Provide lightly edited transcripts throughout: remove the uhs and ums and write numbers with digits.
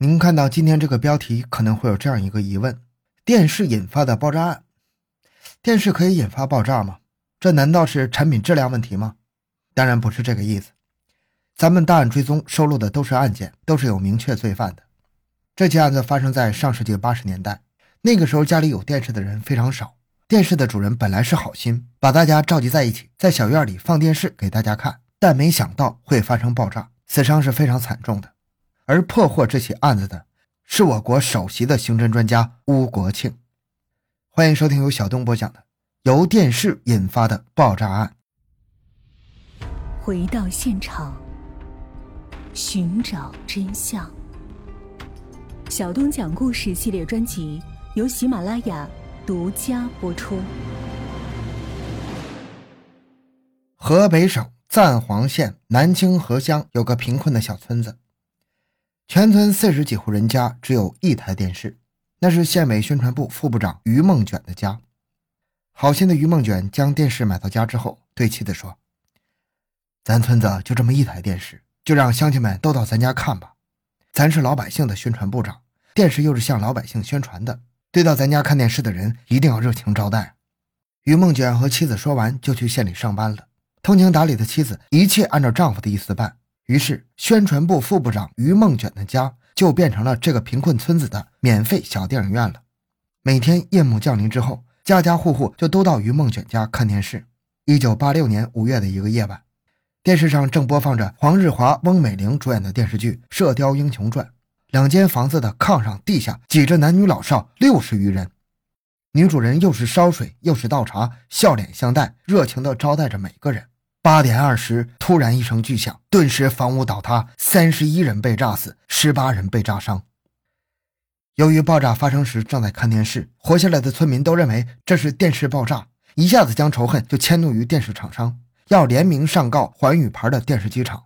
您看到今天这个标题可能会有这样一个疑问：电视引发的爆炸案。电视可以引发爆炸吗？这难道是产品质量问题吗？当然不是这个意思。咱们大案追踪收录的都是案件，都是有明确罪犯的。这起案子发生在上世纪80年代，那个时候家里有电视的人非常少，电视的主人本来是好心，把大家召集在一起，在小院里放电视给大家看，但没想到会发生爆炸，死伤是非常惨重的。而破获这起案子的是我国首席的刑侦专家巫国庆。欢迎收听由小东播讲的由电视引发的爆炸案。回到现场，寻找真相。小东讲故事系列专辑由喜马拉雅独家播出。河北省赞皇县南清河乡有个贫困的小村子，全村40几户人家只有一台电视，那是县委宣传部副部长于梦卷的家。好心的于梦卷将电视买到家之后，对妻子说：咱村子就这么一台电视，就让乡亲们都到咱家看吧。咱是老百姓的宣传部长，电视又是向老百姓宣传的，对到咱家看电视的人一定要热情招待。于梦卷和妻子说完就去县里上班了。通情达理的妻子一切按照丈夫的意思办，于是宣传部副部长于梦卷的家就变成了这个贫困村子的免费小电影院了。每天夜幕降临之后，家家户户就都到于梦卷家看电视。1986年5月的一个夜晚，电视上正播放着黄日华、翁美玲主演的电视剧《射雕英雄传》。两间房子的炕上地下挤着男女老少60余人，女主人又是烧水又是倒茶，笑脸相待，热情地招待着每个人。8点20，突然一声巨响，顿时房屋倒塌，31人被炸死，18人被炸伤。由于爆炸发生时正在看电视，活下来的村民都认为这是电视爆炸，一下子将仇恨就迁怒于电视厂商，要联名上告环宇牌的电视机厂。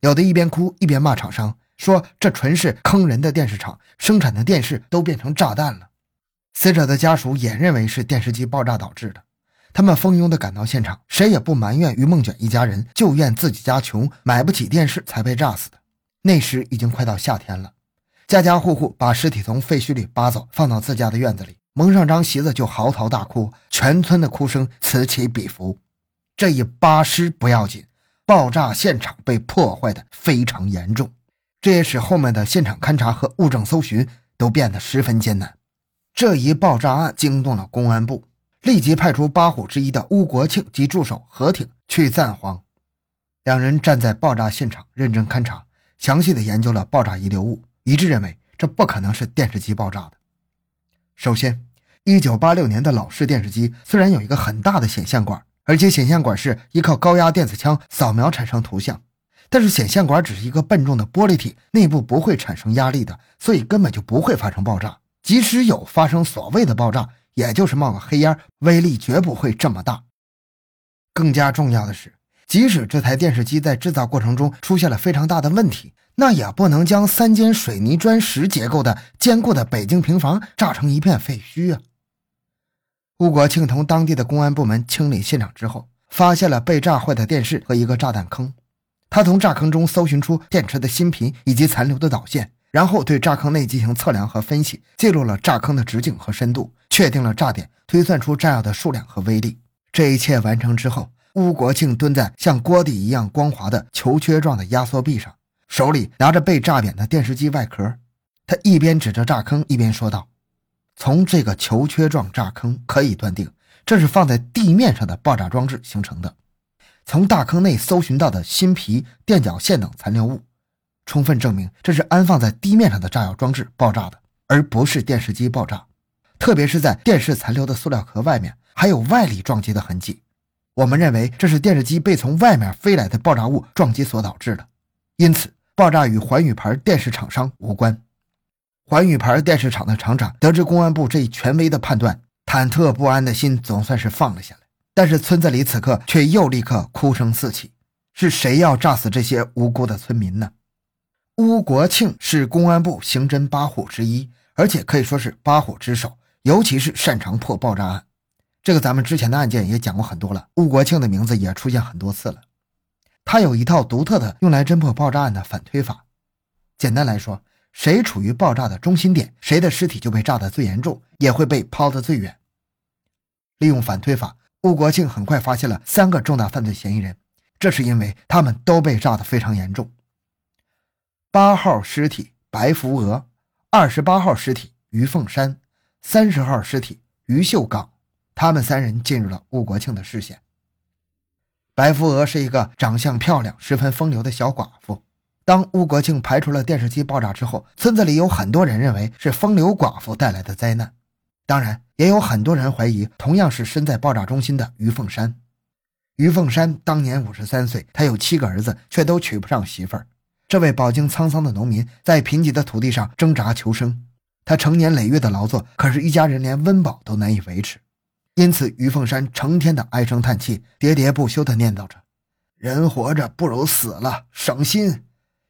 有的一边哭一边骂厂商，说这纯是坑人的电视厂，生产的电视都变成炸弹了。死者的家属也认为是电视机爆炸导致的，他们蜂拥地赶到现场，谁也不埋怨于梦卷一家人，就怨自己家穷，买不起电视才被炸死的。那时已经快到夏天了，家家户户把尸体从废墟里扒走，放到自家的院子里，蒙上张席子就嚎啕大哭，全村的哭声此起彼伏。这一扒尸不要紧，爆炸现场被破坏得非常严重，这也使后面的现场勘查和物证搜寻都变得十分艰难。这一爆炸案惊动了公安部，立即派出八虎之一的巫国庆及助手何挺去赞皇。两人站在爆炸现场认真勘查，详细的研究了爆炸遗留物，一致认为这不可能是电视机爆炸的。首先，1986年的老式电视机虽然有一个很大的显像管，而且显像管是依靠高压电子枪扫描产生图像，但是显像管只是一个笨重的玻璃体，内部不会产生压力的，所以根本就不会发生爆炸。即使有发生所谓的爆炸，也就是冒个黑烟，威力绝不会这么大。更加重要的是，即使这台电视机在制造过程中出现了非常大的问题，那也不能将三间水泥砖石结构的坚固的北京平房炸成一片废墟啊。巫国庆同当地的公安部门清理现场之后，发现了被炸坏的电视和一个炸弹坑。他从炸坑中搜寻出电池的新频以及残留的导线，然后对炸坑内进行测量和分析，记录了炸坑的直径和深度，确定了炸点，推算出炸药的数量和威力。这一切完成之后，巫国庆蹲在像锅底一样光滑的球缺状的压缩壁上，手里拿着被炸扁的电视机外壳。他一边指着炸坑一边说道：从这个球缺状炸坑可以断定，这是放在地面上的爆炸装置形成的。从大坑内搜寻到的锌皮、垫脚线等残留物，充分证明这是安放在地面上的炸药装置爆炸的，而不是电视机爆炸。特别是在电视残留的塑料壳外面还有外力撞击的痕迹，我们认为这是电视机被从外面飞来的爆炸物撞击所导致的。因此，爆炸与环宇牌电视厂商无关。环宇牌电视厂的厂长得知公安部这一权威的判断，忐忑不安的心总算是放了下来，但是村子里此刻却又立刻哭声四起。是谁要炸死这些无辜的村民呢？巫国庆是公安部刑侦八虎之一，而且可以说是八虎之首，尤其是擅长破爆炸案。这个咱们之前的案件也讲过很多了，巫国庆的名字也出现很多次了。他有一套独特的用来侦破爆炸案的反推法。简单来说，谁处于爆炸的中心点，谁的尸体就被炸得最严重，也会被抛得最远。利用反推法，吴国庆很快发现了3个重大犯罪嫌疑人，这是因为他们都被炸得非常严重。8号尸体白福娥，28号尸体于凤山，30号尸体于秀港，他们3人进入了吴国庆的视线。白福娥是一个长相漂亮、十分风流的小寡妇。当吴国庆排除了电视机爆炸之后，村子里有很多人认为是风流寡妇带来的灾难，当然也有很多人怀疑同样是身在爆炸中心的于凤山。于凤山当年53岁，他有7个儿子，却都娶不上媳妇儿。这位饱经沧桑的农民在贫瘠的土地上挣扎求生，他成年累月的劳作，可是一家人连温饱都难以维持。因此于凤山成天的唉声叹气，喋喋不休地念叨着，人活着不如死了，省心，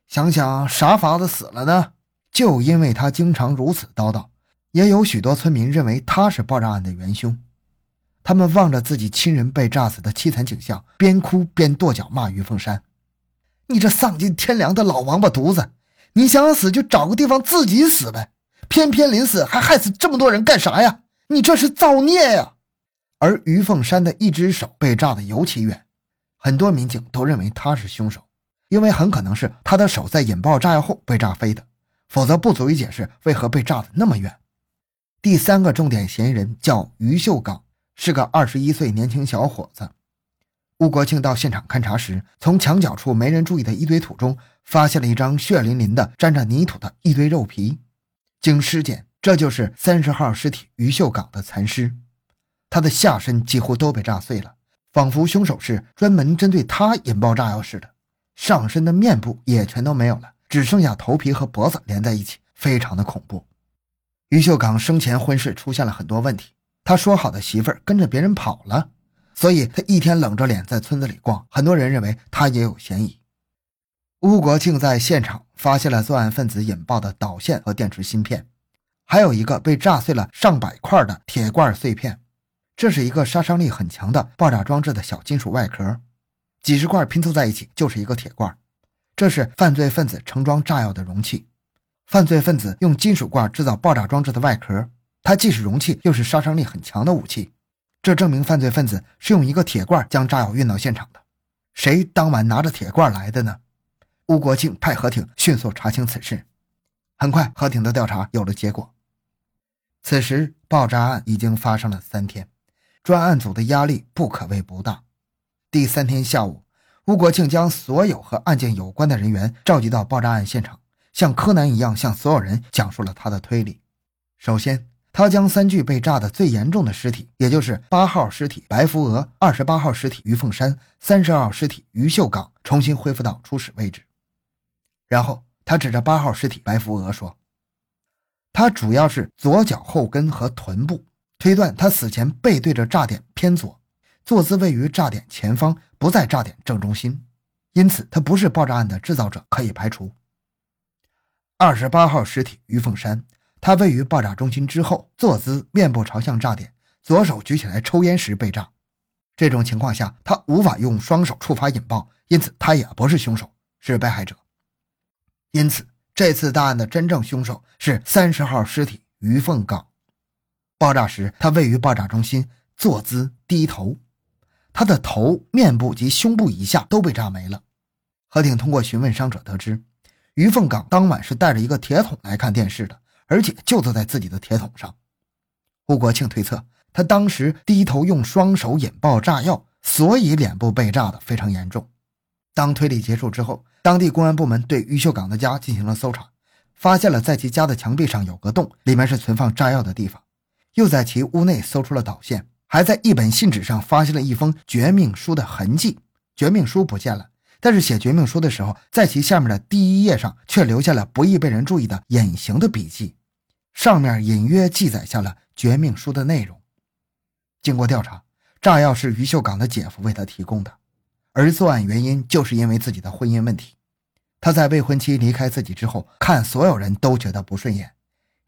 想想啥法子死了呢？就因为他经常如此叨叨，也有许多村民认为他是爆炸案的元凶。他们望着自己亲人被炸死的凄惨景象，边哭边跺脚骂于凤山，你这丧尽天良的老王八犊子，你想死就找个地方自己死呗，偏临死还害死这么多人干啥呀？你这是造孽呀！而于凤山的一只手被炸得尤其远，很多民警都认为他是凶手，因为很可能是他的手在引爆炸药后被炸飞的，否则不足以解释为何被炸得那么远。第3个重点嫌疑人叫于秀港，是个21岁年轻小伙子。吴国庆到现场勘查时，从墙角处没人注意的一堆土中发现了一张血淋淋的沾着泥土的一堆肉皮，经尸检，这就是30号尸体于秀港的残尸。他的下身几乎都被炸碎了，仿佛凶手是专门针对他引爆炸药似的。上身的面部也全都没有了，只剩下头皮和脖子连在一起，非常的恐怖。于秀港生前婚事出现了很多问题，他说好的媳妇儿跟着别人跑了，所以他一天冷着脸在村子里逛，很多人认为他也有嫌疑。吴国庆在现场发现了作案分子引爆的导线和电池芯片，还有一个被炸碎了上百块的铁罐碎片，这是一个杀伤力很强的爆炸装置的小金属外壳，几十块拼凑在一起就是一个铁罐，这是犯罪分子盛装炸药的容器。犯罪分子用金属罐制造爆炸装置的外壳，它既是容器又是杀伤力很强的武器，这证明犯罪分子是用一个铁罐将炸药运到现场的。谁当晚拿着铁罐来的呢？吴国庆派何挺迅速查清此事，很快何挺的调查有了结果。此时爆炸案已经发生了3天，专案组的压力不可谓不大。第3天下午，吴国庆将所有和案件有关的人员召集到爆炸案现场，像柯南一样向所有人讲述了他的推理。首先，他将3具被炸得最严重的尸体，也就是8号尸体白福娥、28号尸体于凤山、30号尸体于秀港，重新恢复到初始位置。然后，他指着8号尸体白福娥说：“他主要是左脚后跟和臀部。”推断他死前背对着炸点偏左，坐姿位于炸点前方，不在炸点正中心，因此他不是爆炸案的制造者，可以排除。28号尸体于凤山，他位于爆炸中心之后，坐姿面部朝向炸点，左手举起来抽烟时被炸，这种情况下他无法用双手触发引爆，因此他也不是凶手，是被害者。因此这次大案的真正凶手是30号尸体于凤港。爆炸时他位于爆炸中心，坐姿低头，他的头、面部及胸部以下都被炸没了。何挺通过询问伤者得知，于凤港当晚是带着一个铁桶来看电视的，而且就坐在自己的铁桶上。吴国庆推测他当时低头用双手引爆炸药，所以脸部被炸得非常严重。当推理结束之后，当地公安部门对于秀港的家进行了搜查，发现了在其家的墙壁上有个洞，里面是存放炸药的地方，又在其屋内搜出了导线，还在一本信纸上发现了一封绝命书的痕迹。绝命书不见了，但是写绝命书的时候，在其下面的第1页上却留下了不易被人注意的隐形的笔记，上面隐约记载下了绝命书的内容。经过调查，炸药是于秀港的姐夫为他提供的，而作案原因就是因为自己的婚姻问题。他在未婚妻离开自己之后，看所有人都觉得不顺眼，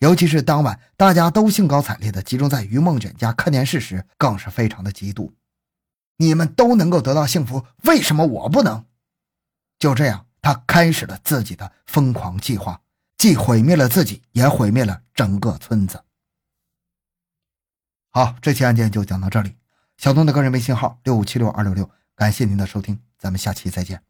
尤其是当晚大家都兴高采烈地集中在于梦卷家看电视时，更是非常的嫉妒。你们都能够得到幸福，为什么我不能？就这样，他开始了自己的疯狂计划，既毁灭了自己，也毁灭了整个村子。好，这期案件就讲到这里。小东的个人微信号 6576266， 感谢您的收听，咱们下期再见。